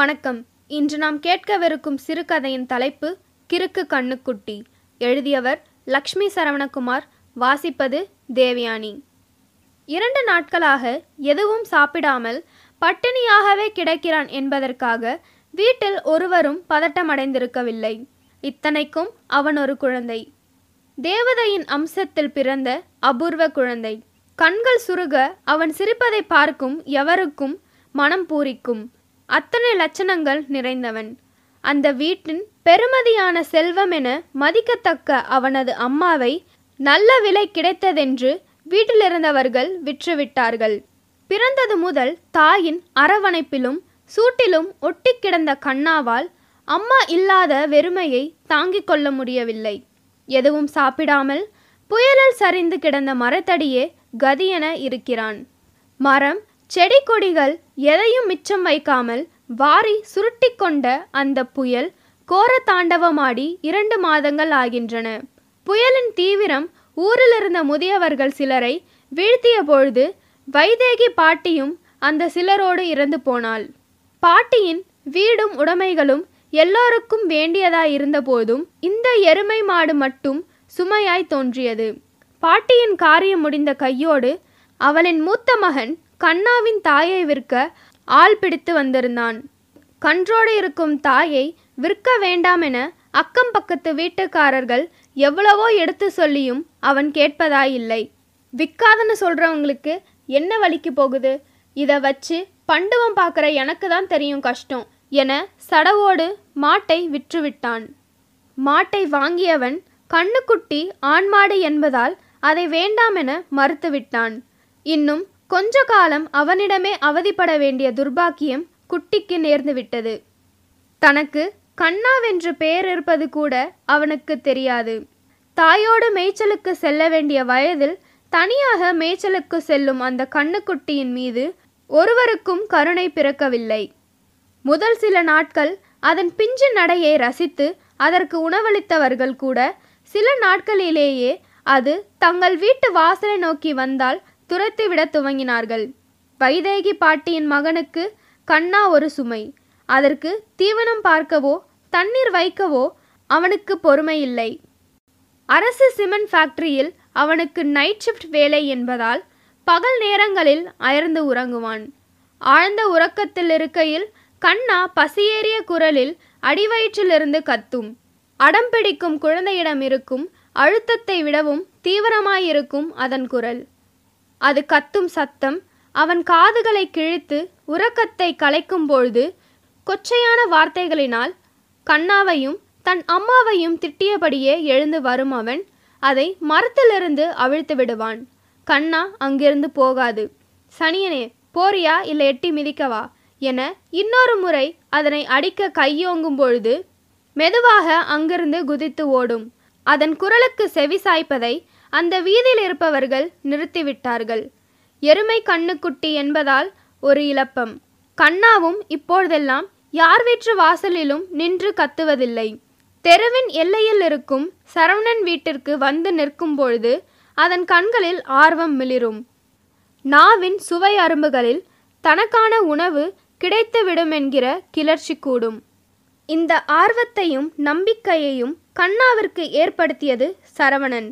வணக்கம். இன்று நாம் கேட்கவிருக்கும் சிறுகதையின் தலைப்பு கிறுக்கு கண்ணுக்குட்டி. எழுதியவர் லக்ஷ்மி சரவணகுமார். வாசிப்பது தேவியானி. 2 நாட்களாக எதுவும் சாப்பிடாமல் பட்டினியாகவே கிடக்கிறான் என்பதற்காக வீட்டில் ஒருவரும் பதட்டமடைந்திருக்கவில்லை. இத்தனைக்கும் அவன் ஒரு குழந்தை, தேவதையின் அம்சத்தில் பிறந்த அபூர்வ குழந்தை. கண்கள் சுருக அவன் சிரிப்பதை பார்க்கும் எவருக்கும் மனம் பூரிக்கும். அத்தனை லட்சணங்கள் நிறைந்தவன். அந்த வீட்டின் பெருமதியான செல்வம் என மதிக்கத்தக்க அவனது அம்மாவை நல்ல விலை கிடைத்ததென்று வீட்டிலிருந்தவர்கள் விற்றுவிட்டார்கள். பிறந்தது முதல் தாயின் அரவணைப்பிலும் சூட்டிலும் ஒட்டி கிடந்த கண்ணாவால் அம்மா இல்லாத வெறுமையை தாங்கிக் கொள்ள முடியவில்லை. எதுவும் சாப்பிடாமல் புயலில் சரிந்து கிடந்த மரத்தடியே கதியென இருக்கிறான். மரம், செடி, கொடிகள் எதையும் மிச்சம் வைக்காமல் வாரி சுருட்டி கொண்ட அந்த புயல் கோர தாண்டவமாடி 2 மாதங்கள் ஆகின்றன. புயலின் தீவிரம் ஊரிலிருந்த முதியவர்கள் சிலரை வீழ்த்திய பொழுது வைதேகி பாட்டியும் அந்த சிலரோடு இறந்து போனாள். பாட்டியின் வீடும் உடைமைகளும் எல்லோருக்கும் வேண்டியதாயிருந்த போதும் இந்த எருமை மாடு மட்டும் சுமையாய் தோன்றியது. பாட்டியின் காரியம் முடிந்த கையோடு அவளின் மூத்த மகன் கண்ணாவின் தாயை விற்க ஆள் பிடித்து வந்திருந்தான். கன்றோடு இருக்கும் தாயை விற்க வேண்டாம் என அக்கம் பக்கத்து வீட்டுக்காரர்கள் எவ்வளவோ எடுத்து சொல்லியும் அவன் கேட்பதாயில்லை. விற்காதன்னு சொல்கிறவங்களுக்கு என்ன வலிக்கு போகுது, இதை வச்சு பண்டுவம் பார்க்குற எனக்கு தான் தெரியும் கஷ்டம் என சடவோடு மாட்டை விற்றுவிட்டான். மாட்டை வாங்கியவன் கண்ணுக்குட்டி ஆண்மாடு என்பதால் அதை வேண்டாமென மறுத்துவிட்டான். இன்னும் கொஞ்ச காலம் அவனிடமே அவதிப்பட வேண்டிய துர்பாக்கியம் குட்டிக்கு நேர்ந்துவிட்டது. தனக்கு கண்ணாவென்று பெயர் இருப்பது கூட அவனுக்கு தெரியாது. தாயோடு மேய்ச்சலுக்கு செல்ல வேண்டிய வயதில் தனியாக மேய்ச்சலுக்கு செல்லும் அந்த கண்ணுக்குட்டியின் மீது ஒருவருக்கும் கருணை பிறக்கவில்லை. முதல் சில நாட்கள் அதன் பிஞ்சு நடையை ரசித்து அதற்கு உணவளித்தவர்கள் கூட சில நாட்களிலேயே அது தங்கள் வீட்டு வாசலை நோக்கி வந்தால் துரத்திவிட துவங்கினார்கள். வைதேகி பாட்டியின் மகனுக்கு கண்ணா ஒரு சுமை. அதற்கு தீவனம் பார்க்கவோ தண்ணீர் வைக்கவோ அவனுக்கு பொறுமையில்லை. அரசு சிமெண்ட் ஃபேக்டரியில் அவனுக்கு நைட் ஷிஃப்ட் வேலை என்பதால் பகல் நேரங்களில் அயர்ந்து உறங்குவான். ஆழ்ந்த உறக்கத்தில் இருக்கையில் கண்ணா பசியேறிய குரலில் அடிவயிற்றிலிருந்து கத்தும். அடம்பிடிக்கும் குழந்தையிடம் இருக்கும் அழுத்தத்தை விடவும் தீவிரமாயிருக்கும் அதன் குரல். அது கத்தும் சத்தம் அவன் காதுகளை கிழித்து உறக்கத்தை கலைக்கும் பொழுது கொச்சையான வார்த்தைகளினால் கண்ணாவையும் தன் அம்மாவையும் திட்டியபடியே எழுந்து வரும் அவன் அதை மரத்திலிருந்து அவிழ்த்து விடுவான். கண்ணா அங்கிருந்து போகாது. சனியனே போறியா, இல்லை எட்டி மிதிக்கவா என இன்னொரு முறை அதனை அடிக்க கையோங்கும் பொழுது மெதுவாக அங்கிருந்து குதித்து ஓடும். அதன் குரலுக்கு செவி சாய்ப்பதை அந்த வீதியில் இருப்பவர்கள் நிறுத்திவிட்டார்கள். எருமை கண்ணுக்குட்டி என்பதால் ஒரு இலப்பம். கண்ணாவும் இப்பொழுதெல்லாம் யார் வீட்டு வாசலிலும் நின்று கத்துவதில்லை. தெருவின் எல்லையில் இருக்கும் சரவணன் வீட்டிற்கு வந்து நிற்கும் பொழுது அதன் கண்களில் ஆர்வம் மிளிரும். நாவின் சுவை அரும்புகளில் தனக்கான உணவு கிடைத்துவிடும் என்கிற கிளர்ச்சி கூடும். இந்த ஆர்வத்தையும் நம்பிக்கையையும் கண்ணாவிற்கு ஏற்படுத்தியது சரவணன்.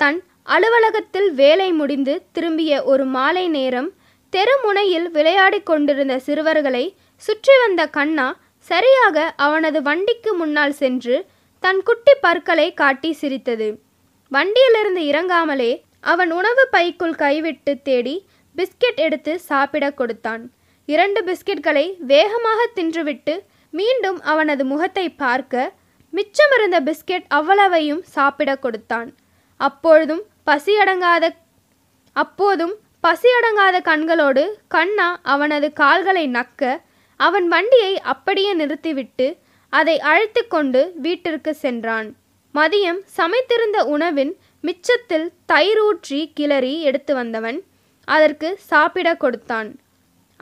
தன் அலுவலகத்தில் வேலை முடிந்து திரும்பிய ஒரு மாலை நேரம் தெருமுனையில் விளையாடி கொண்டிருந்த சிறுவர்களை சுற்றி வந்த கண்ணா சரியாக அவனது வண்டிக்கு முன்னால் சென்று தன் குட்டி பற்களை காட்டி சிரித்தது. வண்டியிலிருந்து இறங்காமலே அவன் உணவு பைக்குள் கைவிட்டு தேடி பிஸ்கெட் எடுத்து சாப்பிட கொடுத்தான். 2 பிஸ்கெட்களை வேகமாக தின்றுவிட்டு மீண்டும் அவனது முகத்தை பார்க்க மிச்சமிருந்த பிஸ்கெட் அவ்வளவையும் சாப்பிட கொடுத்தான். அப்போதும் பசியடங்காத கண்களோடு கண்ணா அவனது கால்களை நக்க அவன் வண்டியை அப்படியே நிறுத்திவிட்டு அதை அழைத்து கொண்டு வீட்டிற்கு சென்றான். மதியம் சமைத்திருந்த உணவின் மிச்சத்தில் தயிரூற்றி கிளறி எடுத்து வந்தவன் அதற்கு சாப்பிட கொடுத்தான்.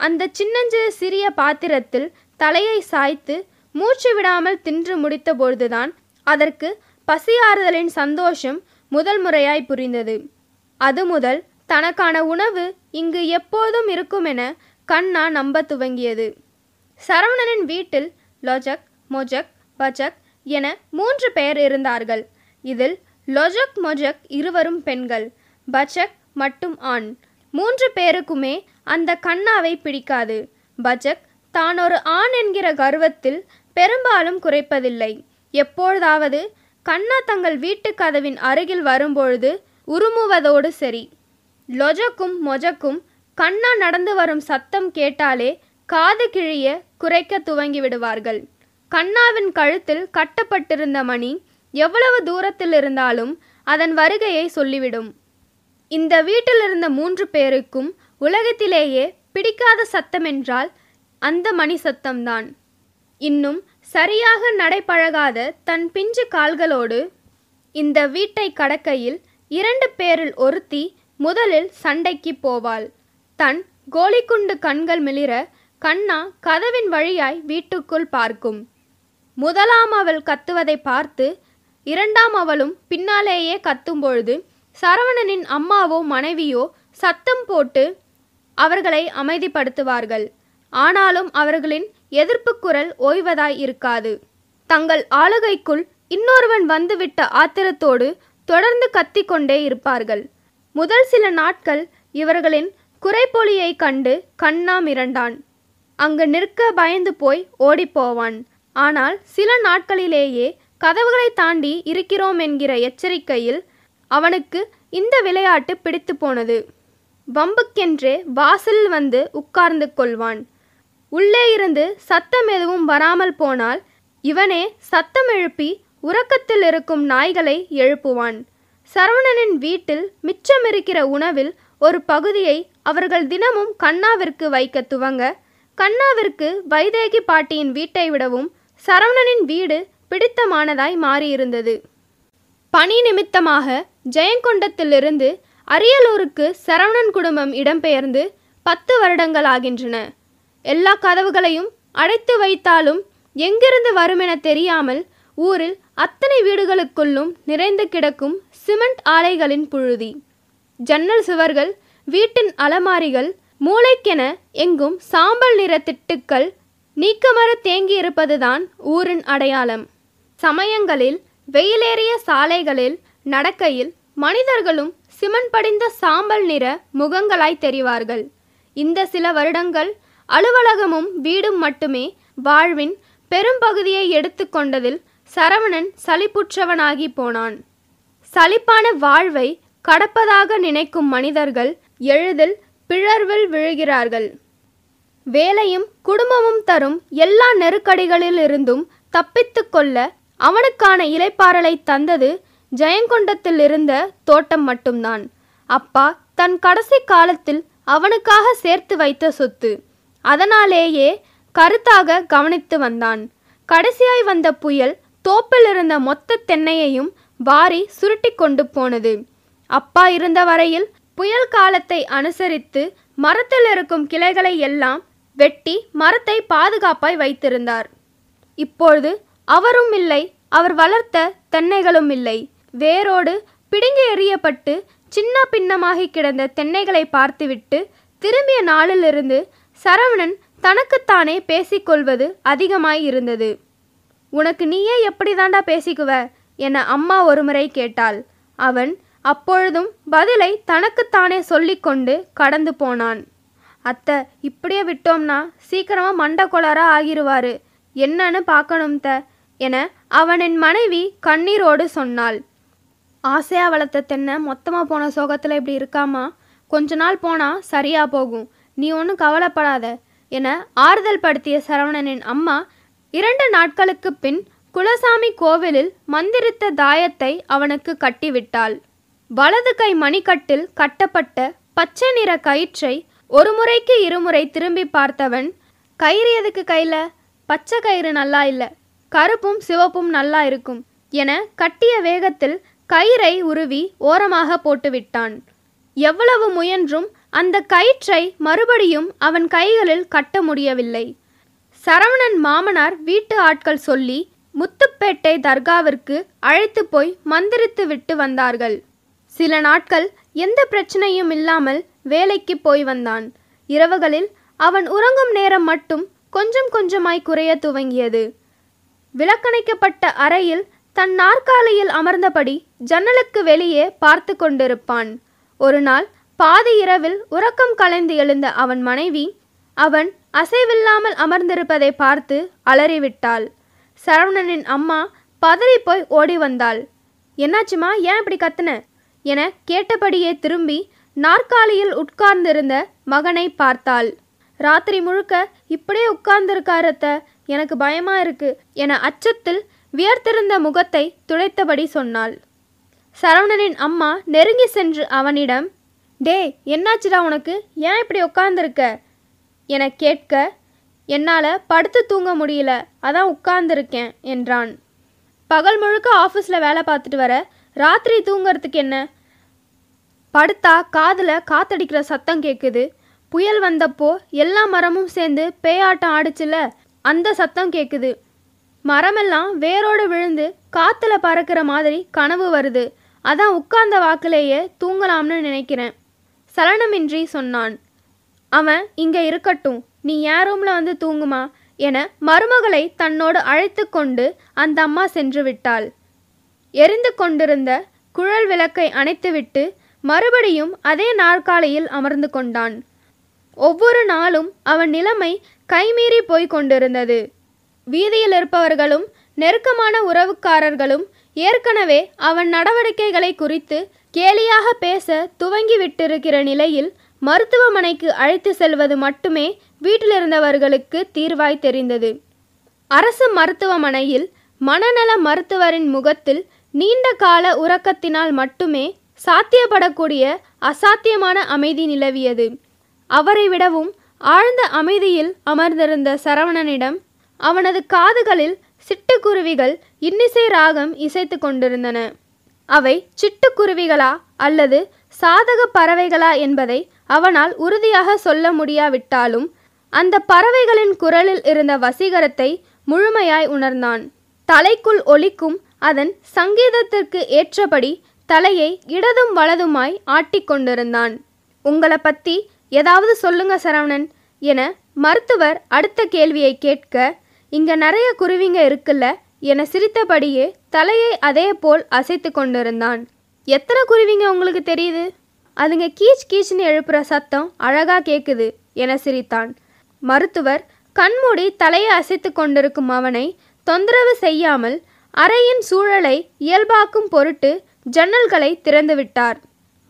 அந்த சின்னஞ்சிறு சிறிய பாத்திரத்தில் தலையை சாய்த்து மூச்சு விடாமல் தின்று முடித்த பொழுதுதான் அதற்கு பசியாறுதலின் சந்தோஷம் முதல் முறையாய் புரிந்தது. அது முதல் தனக்கான உணவு இங்கு எப்போதும் இருக்குமென கண்ணா நம்ப துவங்கியது. சரவணனின் வீட்டில் லொஜக், மொஜக், பஜக் என 3 பேர் இருந்தார்கள். இதில் லொஜக், மொஜக் இருவரும் பெண்கள், பஜக் மட்டும் ஆண். 3 பேருக்குமே அந்த கண்ணாவை பிடிக்காது. பஜக் தான் ஒரு ஆண் என்கிற கர்வத்தில் பெரும்பாலும் குறைப்பதில்லை. எப்பொழுதாவது கண்ணா தங்கள் வீட்டு கதவின் அருகில் வரும்பொழுது உருமுவதோடு சரி. லொஜக்கும் மொஜக்கும் கண்ணா நடந்து வரும் சத்தம் கேட்டாலே காது கிழிய குறைக்க துவங்கி விடுவார்கள். கண்ணாவின் கழுத்தில் கட்டப்பட்டிருந்த மணி எவ்வளவு தூரத்தில் இருந்தாலும் அதன் வருகையை சொல்லிவிடும். இந்த வீட்டிலிருந்த 3 பேருக்கும் உலகத்திலேயே பிடிக்காத சத்தமென்றால் அந்த மணி சத்தம்தான். இன்னும் சரியாக நடைபழகாத தன் பிஞ்சு கால்களோடு இந்த வீட்டை கடக்கையில் 2 பேரில் ஒருத்தி முதலில் சண்டைக்கு போவாள். தன் கோலிக்குண்டு கண்கள் மிளிர கண்ணா கதவின் வழியாய் வீட்டுக்குள் பார்க்கும். முதலாம் அவள் கத்துவதை பார்த்து 2ஆம் அவளும் பின்னாலேயே கத்தும்பொழுது சரவணனின் அம்மாவோ மனைவியோ சத்தம் போட்டு அவர்களை அமைதிப்படுத்துவார்கள். ஆனாலும் அவர்களின் எதிர்ப்பு குரல் ஓய்வதாய் இருக்காது. தங்கள் ஆளுகைக்குள் இன்னொருவன் வந்துவிட்ட ஆத்திரத்தோடு தொடர்ந்து கத்திக்கொண்டே இருப்பார்கள். முதல் சில நாட்கள் இவர்களின் குறைபொலியை கண்டு கண்ணா மிரண்டான். அங்கு நிற்க பயந்து போய் ஓடிப்போவான். ஆனால் சில நாட்களிலேயே கதவுகளை தாண்டி இருக்கிறோம் என்கிற எச்சரிக்கையில் அவனுக்கு இந்த விளையாட்டு பிடித்து போனது. வம்புக்கென்றே வாசலில் வந்து உட்கார்ந்து கொள்வான். உள்ளே இருந்து சத்தம் எதுவும் வராமல் போனால் இவனே சத்தம் எழுப்பி உறக்கத்தில் இருக்கும் நாய்களை எழுப்புவான். சரவணனின் வீட்டில் மிச்சமிருக்கிற உணவில் ஒரு பகுதியை அவர்கள் தினமும் கண்ணாவிற்கு வைக்க துவங்க கண்ணாவிற்கு வைதேகி பாட்டியின் வீட்டை விடவும் சரவணனின் வீடு பிடித்தமானதாய் மாறியிருந்தது. பணி நிமித்தமாக ஜெயங்கொண்டத்திலிருந்து அரியலூருக்கு சரவணன் குடும்பம் இடம்பெயர்ந்து 10 வருடங்கள் ஆகின்றன. எல்லா கதவுகளையும் அடைத்து வைத்தாலும் எங்கிருந்து வருமென தெரியாமல் ஊரில் அத்தனை வீடுகளுக்குள்ளும் நிறைந்து கிடக்கும் சிமெண்ட் ஆலைகளின் புழுதி. ஜன்னல் சுவர்கள், வீட்டின் அலமாரிகள், மூளைக்கென எங்கும் சாம்பல் நிற திட்டுக்கள் நீக்கமர தேங்கியிருப்பதுதான் ஊரின் அடையாளம். சமயங்களில் வெயிலேறிய சாலைகளில் நடக்கையில் மனிதர்களும் சிமெண்ட் படிந்த சாம்பல் நிற முகங்களாய் தெரிவார்கள். இந்த சில வருடங்கள் அலுவலகமும் வீடும் மட்டுமே வாழ்வின் பெரும்பகுதியை எடுத்து கொண்டதில் சரவணன் சலிப்புற்றவனாகி போனான். சலிப்பான வாழ்வை கடப்பதாக நினைக்கும் மனிதர்கள் எளிதில் பிழர்வில் விழுகிறார்கள். வேலையும் குடும்பமும் தரும் எல்லா நெருக்கடிகளிலிருந்தும் தப்பித்து கொள்ள அவனுக்கான இலைப்பாறலை தந்தது ஜெயங்கொண்டத்தில் இருந்த தோட்டம் மட்டும்தான். அப்பா தன் கடைசி காலத்தில் அவனுக்காக சேர்த்து வைத்த சொத்து. அதனாலேயே கருத்தாக கவனித்து வந்தான். கடைசியாய் வந்த புயல் தோப்பில் இருந்த மொத்த தென்னையையும் வாரி சுருட்டி கொண்டு போனது. அப்பா இருந்த வரையில் புயல் காலத்தை அனுசரித்து மரத்தில் இருக்கும் கிளைகளை எல்லாம் வெட்டி மரத்தை பாதுகாப்பாய் வைத்திருந்தார். இப்பொழுது அவரும் இல்லை, அவர் வளர்த்த தென்னைகளும் இல்லை. வேரோடு பிடுங்கி எறியப்பட்டு சின்ன பின்னமாகி கிடந்த தென்னைகளை பார்த்துவிட்டு திரும்பிய நாளிலிருந்து சரவணன் தனக்குத்தானே பேசிக்கொள்வது அதிகமாயிருந்தது. உனக்கு நீயே எப்படி தாண்டா பேசிக்குவ என அம்மா ஒருமுறை கேட்டாள். அவன் அப்பொழுதும் பதிலை தனக்குத்தானே சொல்லிக்கொண்டு கடந்து போனான். அத்தை, இப்படியே விட்டோம்னா சீக்கிரமாக மண்டக்கொளரா ஆகிருவாரு, என்னன்னு பார்க்கணும் த என அவனின் மனைவி கண்ணீரோடு சொன்னாள். ஆசையாக வளர்த்த தென்னை மொத்தமாக போன சோகத்தில் இப்படி இருக்காமா? கொஞ்ச நாள் போனால் சரியாக போகும், நீ ஒன்றும் கவலைப்படாத என ஆறுதல் படுத்திய சரவணனின் அம்மா 2 நாட்களுக்கு பின் குலசாமி கோவிலில் மந்திரித்த தாயத்தை அவனுக்கு கட்டிவிட்டாள். வலது கை மணிக்கட்டில் கட்டப்பட்ட பச்சை நிற கயிற்றை ஒரு முறைக்கு 2 முறை திரும்பி பார்த்தவன், கயிறு எதுக்கு கையில், பச்சை கயிறு நல்லா இல்லை, கருப்பும் சிவப்பும் நல்லா இருக்கும் என கட்டிய வேகத்தில் கயிறை உருவி ஓரமாக போட்டுவிட்டான். எவ்வளவு முயன்றும் அந்த கயிற்றை மறுபடியும் அவன் கைகளில் கட்ட முடியவில்லை. சரவணன் மாமனார் வீட்டு ஆட்கள் சொல்லி முத்துப்பேட்டை தர்காவிற்கு அழைத்து போய் மந்திரித்து விட்டு வந்தார்கள். சில நாட்கள் எந்த பிரச்சனையும் இல்லாமல் வேலைக்கு போய் வந்தான். இரவுகளில் அவன் உறங்கும் நேரம் மட்டும் கொஞ்சம் கொஞ்சமாய் குறைய துவங்கியது. விளக்கணைக்கப்பட்ட அறையில் தன் நாற்காலியில் அமர்ந்தபடி ஜன்னலுக்கு வெளியே பார்த்து கொண்டிருப்பான். ஒரு நாள் பாதி இரவில் உறக்கம் கலைந்து எழுந்த அவன் மனைவி அவன் அசைவில்லாமல் அமர்ந்திருப்பதை பார்த்து அலறிவிட்டாள். சரவணனின் அம்மா பதறி போய் ஓடி வந்தாள். என்னாச்சுமா, ஏன் இப்படி கத்துன என கேட்டபடியே திரும்பி நாற்காலியில் உட்கார்ந்திருந்த மகனை பார்த்தாள். ராத்திரி முழுக்க இப்படியே உட்கார்ந்திருக்காரத்த, எனக்கு பயமா இருக்கு என அச்சத்தில் வியர்த்திருந்த முகத்தை துடைத்தபடி சொன்னாள். சரவணனின் அம்மா நெருங்கி சென்று அவனிடம், டே என்னாச்சுடா உனக்கு, ஏன் இப்படி உட்கார்ந்துருக்க என கேட்க, என்னால் படுத்து தூங்க முடியல, அதான் உட்கார்ந்துருக்கேன் என்றான். பகல் முழுக்க ஆஃபீஸில் வேலை பார்த்துட்டு வர ராத்திரி தூங்கிறதுக்கு என்ன, படுத்தா காதில் காத்தடிக்கிற சத்தம் கேட்குது, புயல் வந்தப்போ எல்லா மரமும் சேர்ந்து பேயாட்டம் ஆடிச்சுல அந்த சத்தம் கேட்குது, மரமெல்லாம் வேரோடு விழுந்து காற்றுல பறக்கிற மாதிரி கனவு வருது, அதான் உட்கார்ந்த வாக்கிலேயே தூங்கலாம்னு நினைக்கிறேன் சலனமின்றி சொன்னான். அவன் இங்கே இருக்கட்டும், நீ என் ரூமில் வந்து தூங்குமா என மருமகளை தன்னோடு அழைத்து கொண்டு அந்த அம்மா சென்று விட்டாள். எரிந்து கொண்டிருந்த குழல் விளக்கை அணைத்துவிட்டு மறுபடியும் அதே நாற்காலியில் அமர்ந்து கொண்டான். ஒவ்வொரு நாளும் அவன் நிலைமை கைமீறி போய் கொண்டிருந்தது. வீதியில் இருப்பவர்களும் நெருக்கமான உறவுக்காரர்களும் ஏற்கனவே அவன் நடவடிக்கைகளை குறித்து கேலியாக பேச துவங்கிவிட்டிருக்கிற நிலையில் மருத்துவமனைக்கு அழைத்து செல்வது மட்டுமே வீட்டிலிருந்தவர்களுக்கு தீர்வாய் தெரிந்தது. அரசு மருத்துவமனையில் மனநல மருத்துவரின் முகத்தில் நீண்ட கால உறக்கத்தினால் மட்டுமே சாத்தியப்படக்கூடிய அசாத்தியமான அமைதி நிலவியது. அவரை விடவும் ஆழ்ந்த அமைதியில் அமர்ந்திருந்த சரவணனிடம் அவனது காதுகளில் சிட்டுக்குருவிகள் இன்னிசை ராகம் இசைத்து கொண்டிருந்தன. அவை சிட்டுக்குருவிகளா அல்லது சாதக பறவைகளா என்பதை அவனால் உறுதியாக சொல்ல முடியாவிட்டாலும் அந்த பறவைகளின் குரலில் இருந்த வசீகரத்தை முழுமையாய் உணர்ந்தான். தலைக்குள் ஒலிக்கும் அதன் சங்கீதத்திற்கு ஏற்றபடி தலையை இடதும் வலதுமாய் ஆட்டிக்கொண்டிருந்தான். உங்களை பற்றி ஏதாவது சொல்லுங்க சரவணன் என மருத்துவர் அடுத்த கேள்வியை கேட்க, இங்கே நிறைய குருவிங்க இருக்குல்ல என சிரித்தபடியே தலையை அதே போல் அசைத்து கொண்டிருந்தான். எத்தனை குருவிங்க உங்களுக்கு தெரியுது? அதுங்க கீச் கீச்னு எழுப்புற சத்தம் அழகா கேட்குது என சிரித்தான். மருத்துவர் கண்மூடி தலையை அசைத்து கொண்டிருக்கும் அவனை தொந்தரவு செய்யாமல் அறையின் சூழலை இயல்பாக்கும் பொருட்டு ஜன்னல்களை திறந்துவிட்டார்.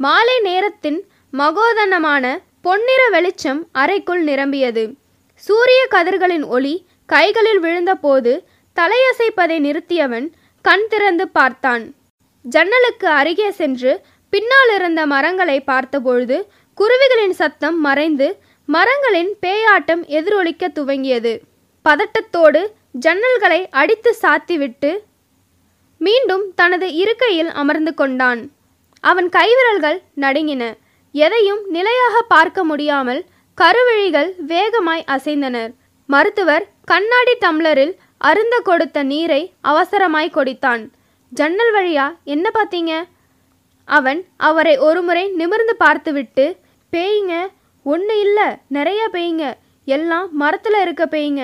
மாலை நேரத்தின் மகோதனமான பொன்னிற வெளிச்சம் அறைக்குள் நிரம்பியது. சூரிய கதிர்களின் ஒளி கைகளில் விழுந்தபோது தலையசைப்பதை நிறுத்தியவன் கண் திறந்து பார்த்தான். ஜன்னலுக்கு அருகே சென்று பின்னால் இருந்த மரங்களை பார்த்தபொழுது குருவிகளின் சத்தம் மறைந்து மரங்களின் பேயாட்டம் எதிரொலிக்க துவங்கியது. பதட்டத்தோடு ஜன்னல்களை அடித்து சாத்திவிட்டு மீண்டும் தனது இருக்கையில் அமர்ந்து கொண்டான். அவன் கைவிரல்கள் நடுங்கின. எதையும் நிலையாக பார்க்க முடியாமல் கருவிழிகள் வேகமாய் அசைந்தனர். மருத்துவர் கண்ணாடி டம்ளரில் அருந்த கொடுத்த நீரை அவசரமாய் குடித்தான். ஜன்னல் வழியா என்ன பார்த்தீங்க? அவன் அவரை ஒருமுறை நிமிர்ந்து பார்த்துவிட்டு, பேய்ங்க, ஒன்று இல்லை நிறைய பேய்ங்க, எல்லாம் மரத்தில் இருக்க பேய்ங்க,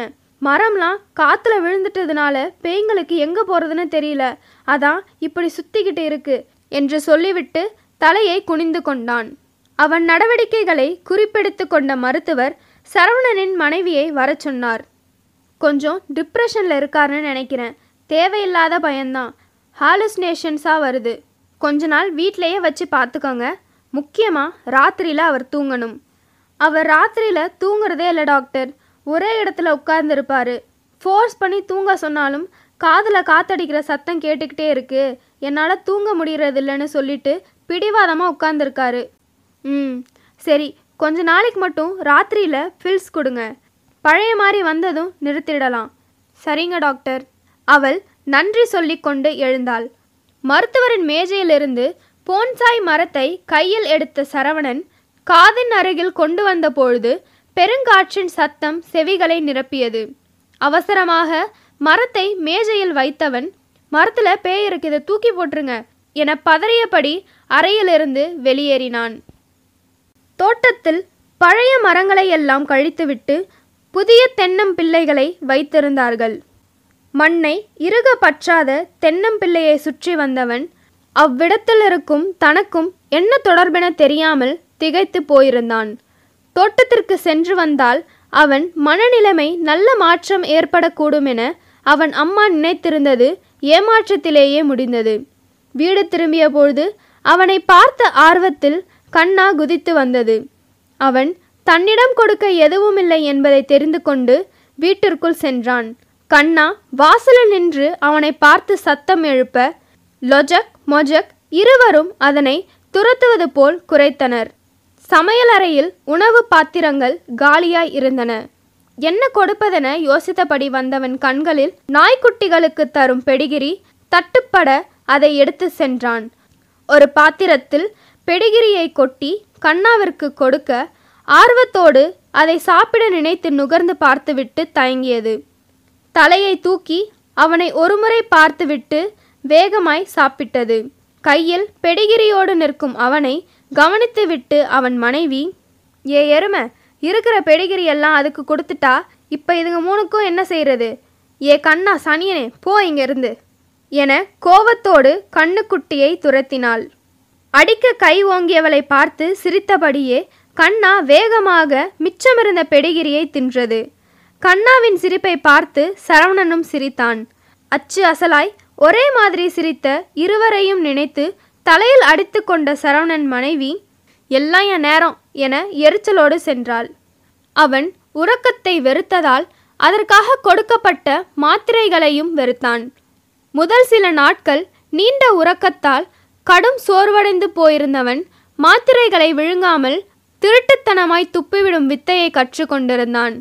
மரம்லாம் காற்றுல விழுந்துட்டதுனால பேய்ங்களுக்கு எங்கே போகிறதுன்னு தெரியல, அதான் இப்படி சுற்றிக்கிட்டு இருக்கு என்று சொல்லிவிட்டு தலையை குனிந்து கொண்டான். அவன் நடவடிக்கைகளை குறிப்பெடுத்து கொண்ட மருத்துவர் சரவணனின் மனைவியை வர சொன்னார். கொஞ்சம் டிப்ரெஷனில் இருக்காருன்னு நினைக்கிறேன், தேவையில்லாத பயம்தான், ஹாலுசினேஷன்ஸாக வருது, கொஞ்ச நாள் வீட்டிலையே வச்சு பார்த்துக்கோங்க, முக்கியமாக ராத்திரியில் அவர் தூங்கணும். அவர் ராத்திரியில் தூங்குறதே இல்லை டாக்டர், ஒரே இடத்துல உட்கார்ந்துருப்பார், ஃபோர்ஸ் பண்ணி தூங்க சொன்னாலும் காதில் காத்தடிக்கிற சத்தம் கேட்டுக்கிட்டே இருக்கு, என்னால் தூங்க முடியறது இல்லைன்னு சொல்லிட்டு பிடிவாதமாக உட்கார்ந்துருக்காரு. சரி, கொஞ்ச நாளைக்கு மட்டும் ராத்திரியில் பில்ஸ் கொடுங்க, பழைய மாதிரி வந்ததும் நிறுத்திடலாம். சரிங்க டாக்டர். அவள் நன்றி சொல்லி கொண்டு எழுந்தாள். மருத்துவரின் மேஜையிலிருந்து போன்சாய் மரத்தை கையில் எடுத்த சரவணன் காதின் அருகில் கொண்டு வந்த பொழுது பெருங்காற்றின் சத்தம் செவிகளை நிரப்பியது. அவசரமாக மரத்தை மேஜையில் வைத்தவன், மரத்தில் பேய் இருக்கு, இதை தூக்கி போட்டுருங்க என பதறியபடி அறையிலிருந்து வெளியேறினான். தோட்டத்தில் பழைய மரங்களை எல்லாம் கழித்துவிட்டு புதிய தென்னம்பிள்ளைகளை வைத்திருந்தார்கள். மண்ணை இறுக பற்றாத தென்னம்பிள்ளையை சுற்றி வந்தவன் அவ்விடத்திலிருக்கும் தனக்கும் என்ன தொடர்பென தெரியாமல் திகைத்து போயிருந்தான். தோட்டத்திற்கு சென்று வந்தால் அவன் மனநிலைமை நல்ல மாற்றம் ஏற்படக்கூடும் என அவன் அம்மா நினைத்திருந்தது ஏமாற்றத்திலேயே முடிந்தது. வீடு திரும்பிய பொழுது அவனை பார்த்த ஆர்வத்தில் கண்ணா குதித்து வந்தது. அவன் தன்னிடம் கொடுக்க எதுவுமில்லை என்பதை தெரிந்து கொண்டு வீட்டிற்குள் சென்றான். கண்ணா வாசலில் நின்று அவனை பார்த்து சத்தம் எழுப்ப லொஜக் மொஜக் இருவரும் அதனை துரத்துவது போல் குறைத்தனர். சமையலறையில் உணவு பாத்திரங்கள் காலியாய் இருந்தன. என்ன கொடுப்பதென யோசித்தபடி வந்தவன் கண்களில் நாய்க்குட்டிகளுக்கு தரும் பெடிகிரி தட்டுப்பட அதை எடுத்து சென்றான். ஒரு பாத்திரத்தில் பெடிகிரியை கொட்டி கண்ணாவிற்கு கொடுக்க ஆர்வத்தோடு அதை சாப்பிட நினைத்து நுகர்ந்து பார்த்துவிட்டு தயங்கியது. தலையை தூக்கி அவனை ஒருமுறை பார்த்துவிட்டு வேகமாய் சாப்பிட்டது. கையில் பெடிகிரியோடு நிற்கும் அவனை கவனித்துவிட்டு அவன் மனைவி, ஏ எருமை, இருக்கிற பெடிகிரி எல்லாம் அதுக்கு கொடுத்துட்டா இப்போ இதுங்க மூணுக்கும் என்ன செய்கிறது? ஏ கண்ணா சனியனே, போ இங்கிருந்து என கோவத்தோடு கண்ணுக்குட்டியை துரத்தினாள். அடிக்க கை ஓங்கியவளை பார்த்து சிரித்தபடியே கண்ணா வேகமாக மிச்சமிருந்த பெடிகிரியை தின்றது. கண்ணாவின் சிரிப்பை பார்த்து சரவணனும் சிரித்தான். அச்சு அசலாய் ஒரே மாதிரி சிரித்த இருவரையும் நினைத்து தலையில் அடித்து கொண்ட சரவணன் மனைவி, எல்லாம் என் நேரம் என எரிச்சலோடு சென்றாள். அவன் உறக்கத்தை வெறுத்ததால் அதற்காக கொடுக்கப்பட்ட மாத்திரைகளையும் வெறுத்தான். முதல் சில நாட்கள் நீண்ட உறக்கத்தால் கடும் சோர்வடைந்து போயிருந்தவன் மாத்திரைகளை விழுங்காமல் திருட்டுத்தனமாய் துப்பிவிடும் வித்தையை கற்றுக்கொண்டிருந்தான்.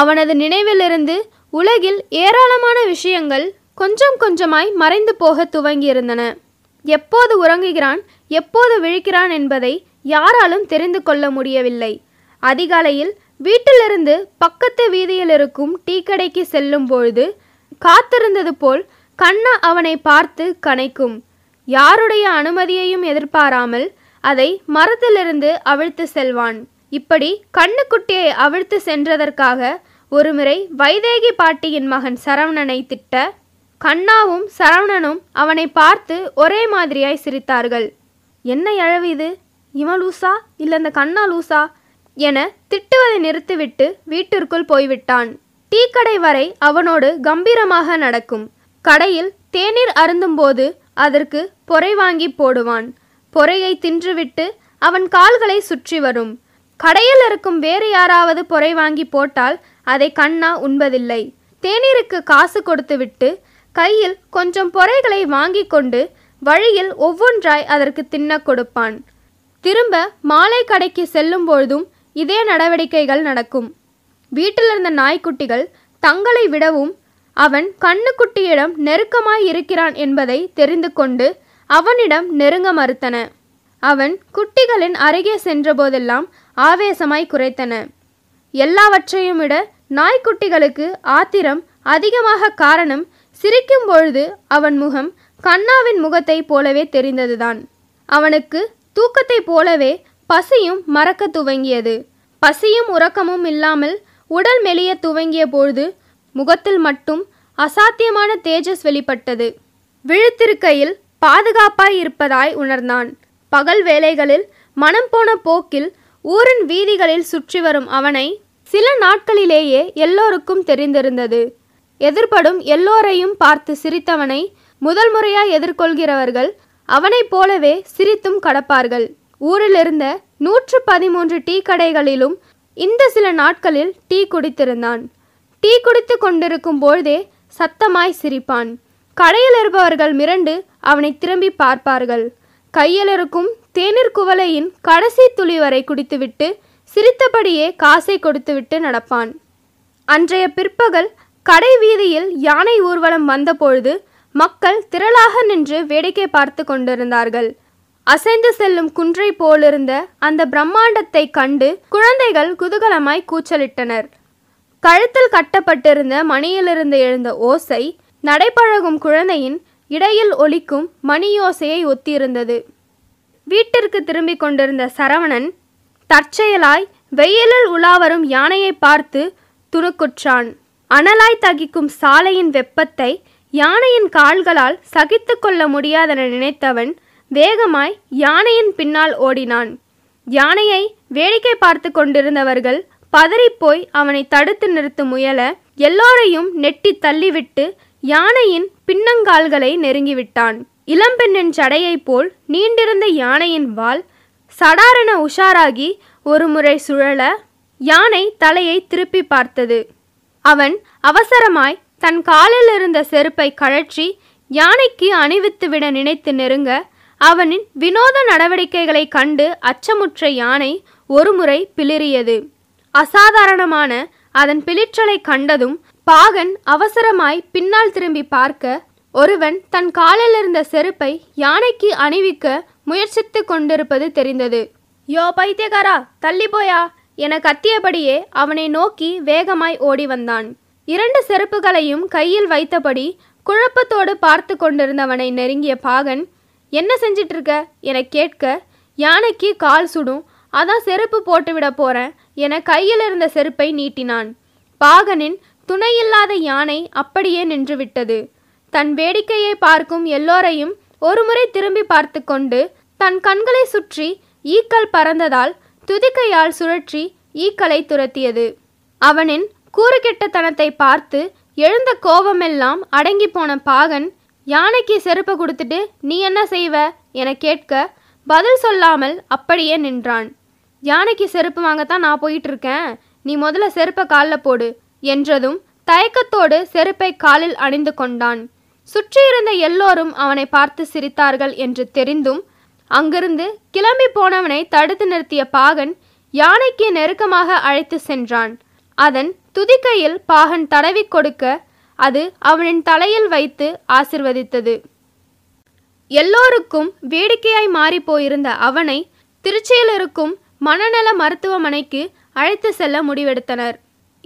அவனது நினைவிலிருந்து உலகில் ஏராளமான விஷயங்கள் கொஞ்சம் கொஞ்சமாய் மறைந்து போக துவங்கியிருந்தன. எப்போது உறங்குகிறான், எப்போது விழிக்கிறான் என்பதை யாராலும் தெரிந்து கொள்ள முடியவில்லை. அதிகாலையில் வீட்டிலிருந்து பக்கத்து வீதியில் இருக்கும் டீ கடைக்கு செல்லும் பொழுது காத்திருந்தது போல் கண்ணா அவனை பார்த்து கனைக்கும். யாருடைய அனுமதியையும் எதிர்பாராமல் அதை மரத்திலிருந்து அவிழ்த்து செல்வான். இப்படி கண்ணுக்குட்டியை அவிழ்த்து சென்றதற்காக ஒருமுறை வைதேகி பாட்டியின் மகன் சரவணனை திட்ட கண்ணாவும் சரவணனும் அவனை பார்த்து ஒரே மாதிரியாய் சிரித்தார்கள். என்ன எழவு இது, இவன் லூசா இல்லை இந்த கண்ணா லூசா என திட்டுவதை நிறுத்திவிட்டு வீட்டிற்குள் போய்விட்டான். டீ கடை வரை அவனோடு கம்பீரமாக நடக்கும். கடையில் தேநீர் அருந்தும்போது அதற்கு பொறை வாங்கி போடுவான். பொறையை தின்றுவிட்டு அவன் கால்களை சுற்றி வரும். கடையில் இருக்கும் வேறு யாராவது பொறை வாங்கி போட்டால் அதை கண்ணா உண்பதில்லை. தேநீருக்கு காசு கொடுத்துவிட்டு கையில் கொஞ்சம் பொறைகளை வாங்கி கொண்டு வழியில் ஒவ்வொன்றாய் அதற்கு தின்ன கொடுப்பான். திரும்ப மாலை கடைக்கு செல்லும் பொழுதும் இதே நடவடிக்கைகள் நடக்கும். வீட்டிலிருந்த நாய்க்குட்டிகள் தங்களை விடவும் அவன் கண்ணுக்குட்டியிடம் நெருக்கமாய் இருக்கிறான் என்பதை தெரிந்து கொண்டு அவனிடம் நெருங்க மறுத்தன. அவன் குட்டிகளின் அருகே சென்றபோதெல்லாம் ஆவேசமாய் குறைத்தன. எல்லாவற்றையும் விட நாய்க்குட்டிகளுக்கு ஆத்திரம் அதிகமாக காரணம் சிரிக்கும் பொழுது அவன் முகம் கண்ணாவின் முகத்தை போலவே தெரிந்ததுதான். அவனுக்கு தூக்கத்தை போலவே பசியும் மறக்க துவங்கியது. பசியும் உறக்கமும் இல்லாமல் உடல் மெலிய துவங்கிய பொழுது முகத்தில் மட்டும் அசாத்தியமான தேஜஸ் வெளிப்பட்டது. விழித்திருக்கையில் பாதுகாப்பாய் இருப்பதாய் உணர்ந்தான். பகல் வேளைகளில் மனம் போன போக்கில் ஊரின் வீதிகளில் சுற்றி வரும் அவனை சில நாட்களிலேயே எல்லோருக்கும் தெரிந்திருந்தது. எதிர்படும் எல்லோரையும் பார்த்து சிரித்தவனை முதல் முறையாய் எதிர்கொள்கிறவர்கள் அவனைப் போலவே சிரித்தும் கடப்பார்கள். ஊரிலிருந்த 113 டீ கடைகளிலும் இந்த சில நாட்களில் டீ குடித்திருந்தான். டீ குடித்து கொண்டிருக்கும் பொழுதே சத்தமாய் சிரிப்பான். கடையில் இருப்பவர்கள் மிரண்டு அவனை திரும்பி பார்ப்பார்கள். கையில் இருக்கும் தேநீர் குவளையின் கடைசி துளி வரை குடித்துவிட்டு சிரித்தபடியே காசை கொடுத்துவிட்டு நடப்பான். அன்றைய பிற்பகல் கடை வீதியில் யானை ஊர்வலம் வந்தபொழுது மக்கள் திரளாக நின்று வேடிக்கை பார்த்து கொண்டிருந்தார்கள். அசைந்து செல்லும் குன்றை போலிருந்த அந்த பிரம்மாண்டத்தை கண்டு குழந்தைகள் குதூகலமாய் கூச்சலிட்டனர். கழுத்தில் கட்டப்பட்டிருந்த மணியிலிருந்து எழுந்த ஓசை நடைபழகும் குழந்தையின் இடையில் ஒலிக்கும் மணியோசையை ஒத்திருந்தது. வீட்டிற்கு திரும்பிக் கொண்டிருந்த சரவணன் தற்செயலாய் வெயிலில் உலாவரும் யானையை பார்த்து துணுக்குற்றான். அனலாய் தகிக்கும் சாலையின் வெப்பத்தை யானையின் கால்களால் சகித்து கொள்ள முடியாதென நினைத்தவன் வேகமாய் யானையின் பின்னால் ஓடினான். யானையை வேடிக்கை பார்த்து கொண்டிருந்தவர்கள் பதறிப்போய் அவனை தடுத்து நிறுத்த முயல எல்லோரையும் நெட்டி தள்ளிவிட்டு யானையின் பின்னங்கால்களை நெருங்கிவிட்டான். இளம்பெண்ணின் சடையைப் போல் நீண்டிருந்த யானையின் வால் சடாரென உஷாராகி ஒரு முறை சுழல யானை தலையை திருப்பி பார்த்தது. அவன் அவசரமாய் தன் காலில் இருந்த செருப்பை கழற்றி யானைக்கு அணிவித்துவிட நினைத்து நெருங்க அவனின் வினோத நடவடிக்கைகளை கண்டு அச்சமுற்ற யானை ஒரு முறை பிளிறியது. அசாதாரணமான அதன் பிளிற்றலை கண்டதும் பாகன் அவசரமாய் பின்னால் திரும்பி பார்க்க ஒருவன் தன் காலில் இருந்த செருப்பை யானைக்கு அணிவிக்க முயற்சித்து கொண்டிருப்பது தெரிந்தது. யோ பைத்தியகாரா, தள்ளி போயா என கத்தியபடியே அவனை நோக்கி வேகமாய் ஓடி வந்தான். இரண்டு செருப்புகளையும் கையில் வைத்தபடி குழப்பத்தோடு பார்த்து கொண்டிருந்தவனை நெருங்கிய பாகன், என்ன செஞ்சிட்டு இருக்க என கேட்க, யானைக்கு கால் சுடும், அதான் செருப்பு போட்டுவிட போறேன் என கையில் இருந்த செருப்பை நீட்டினான். பாகனின் துணையில்லாத யானை அப்படியே நின்றுவிட்டது. தன் வேடிக்கையை பார்க்கும் எல்லோரையும் ஒருமுறை திரும்பி பார்த்து கொண்டு தன் கண்களை சுற்றி ஈக்கள் பறந்ததால் துதிக்கையால் சுழற்றி ஈக்களை துரத்தியது. அவனின் கூறுகெட்டத்தனத்தை பார்த்து எழுந்த கோபமெல்லாம் அடங்கி போன பாகன், யானைக்கு செருப்பு கொடுத்துட்டு நீ என்ன செய்வ என கேட்க பதில் சொல்லாமல் அப்படியே நின்றான். யானைக்கு செருப்பு வாங்கத்தான் நான் போயிட்டு இருக்கேன், நீ முதல்ல செருப்பை காலில் போடு என்றதும் தயக்கத்தோடு செருப்பை காலில் அணிந்து கொண்டான். சுற்றியிருந்த எல்லோரும் அவனை பார்த்து சிரித்தார்கள் என்று தெரிந்தும் அங்கிருந்து கிளம்பி போனவனை தடுத்து நிறுத்திய பாகன் யானைக்கு நெருக்கமாக அழைத்து சென்றான். அதன் துதிக்கையில் பாகன் தடவி கொடுக்க அது அவனின் தலையில் வைத்து ஆசிர்வதித்தது. எல்லோருக்கும் வேடிக்கையாய் மாறி போயிருந்த அவனை திருச்சியில் இருக்கும் மனநல மருத்துவமனைக்கு அழைத்து செல்ல முடிவெடுத்தனர்.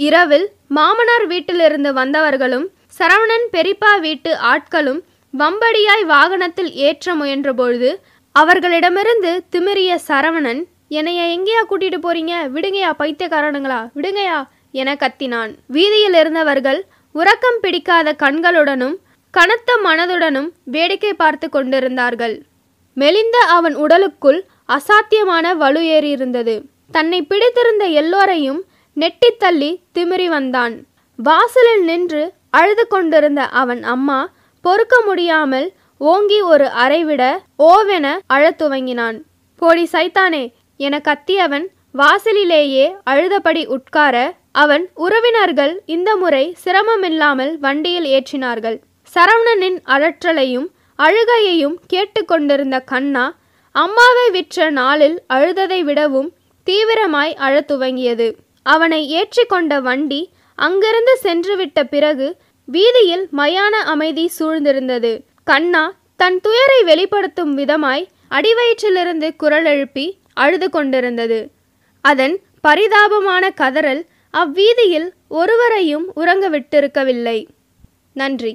இரவில் மாமனார் வீட்டிலிருந்து வந்தவர்களும் சரவணன் பெரிப்பா வீட்டு ஆட்களும் வம்படியாய் வாகனத்தில் ஏற்ற முயன்றபொழுது அவர்களிடமிருந்து திமிரிய சரவணன், என்னைய எங்கேயா கூட்டிட்டு போறீங்க, விடுங்கயா பைத்தியக்காரனுங்களா, விடுங்கயா என கத்தினான். வீதியில் இருந்தவர்கள் உறக்கம் பிடிக்காத கண்களுடனும் கனத்த மனதுடனும் வேடிக்கை பார்த்து கொண்டிருந்தார்கள். மெலிந்த அவன் உடலுக்குள் அசாத்தியமான வலு ஏறியிருந்தது. தன்னை பிடித்திருந்த எல்லோரையும் நெட்டி தள்ளி திமிரி வந்தான். வாசலில் நின்று அழுது கொண்டிருந்த அவன் அம்மா பொறுக்க முடியாமல் ஓங்கி ஒரு அறைவிட ஓவென அழத் துவங்கினான். போடி சைத்தானே என கத்தியவன் வாசலிலேயே அழுதபடி உட்கார அவன் உறவினர்கள் இந்த முறை சிரமமில்லாமல் வண்டியில் ஏற்றினார்கள். சரவணனின் அலற்றலையும் அழுகையையும் கேட்டு கொண்டிருந்த கண்ணா அம்மாவை விற்ற நாளில் அழுததை விடவும் தீவிரமாய் அழத் துவங்கியது. அவனை ஏற்றி கொண்ட வண்டி அங்கிருந்து சென்றுவிட்ட பிறகு வீதியில் மயான அமைதி சூழ்ந்திருந்தது. கண்ணா தன் துயரை வெளிப்படுத்தும் விதமாய் அடிவயிற்றிலிருந்து குரல் எழுப்பி அழுது கொண்டிருந்தது. அதன் பரிதாபமான கதறல் அவ்வீதியில் ஒருவரையும் உறங்க விட்டிருக்கவில்லை. நன்றி.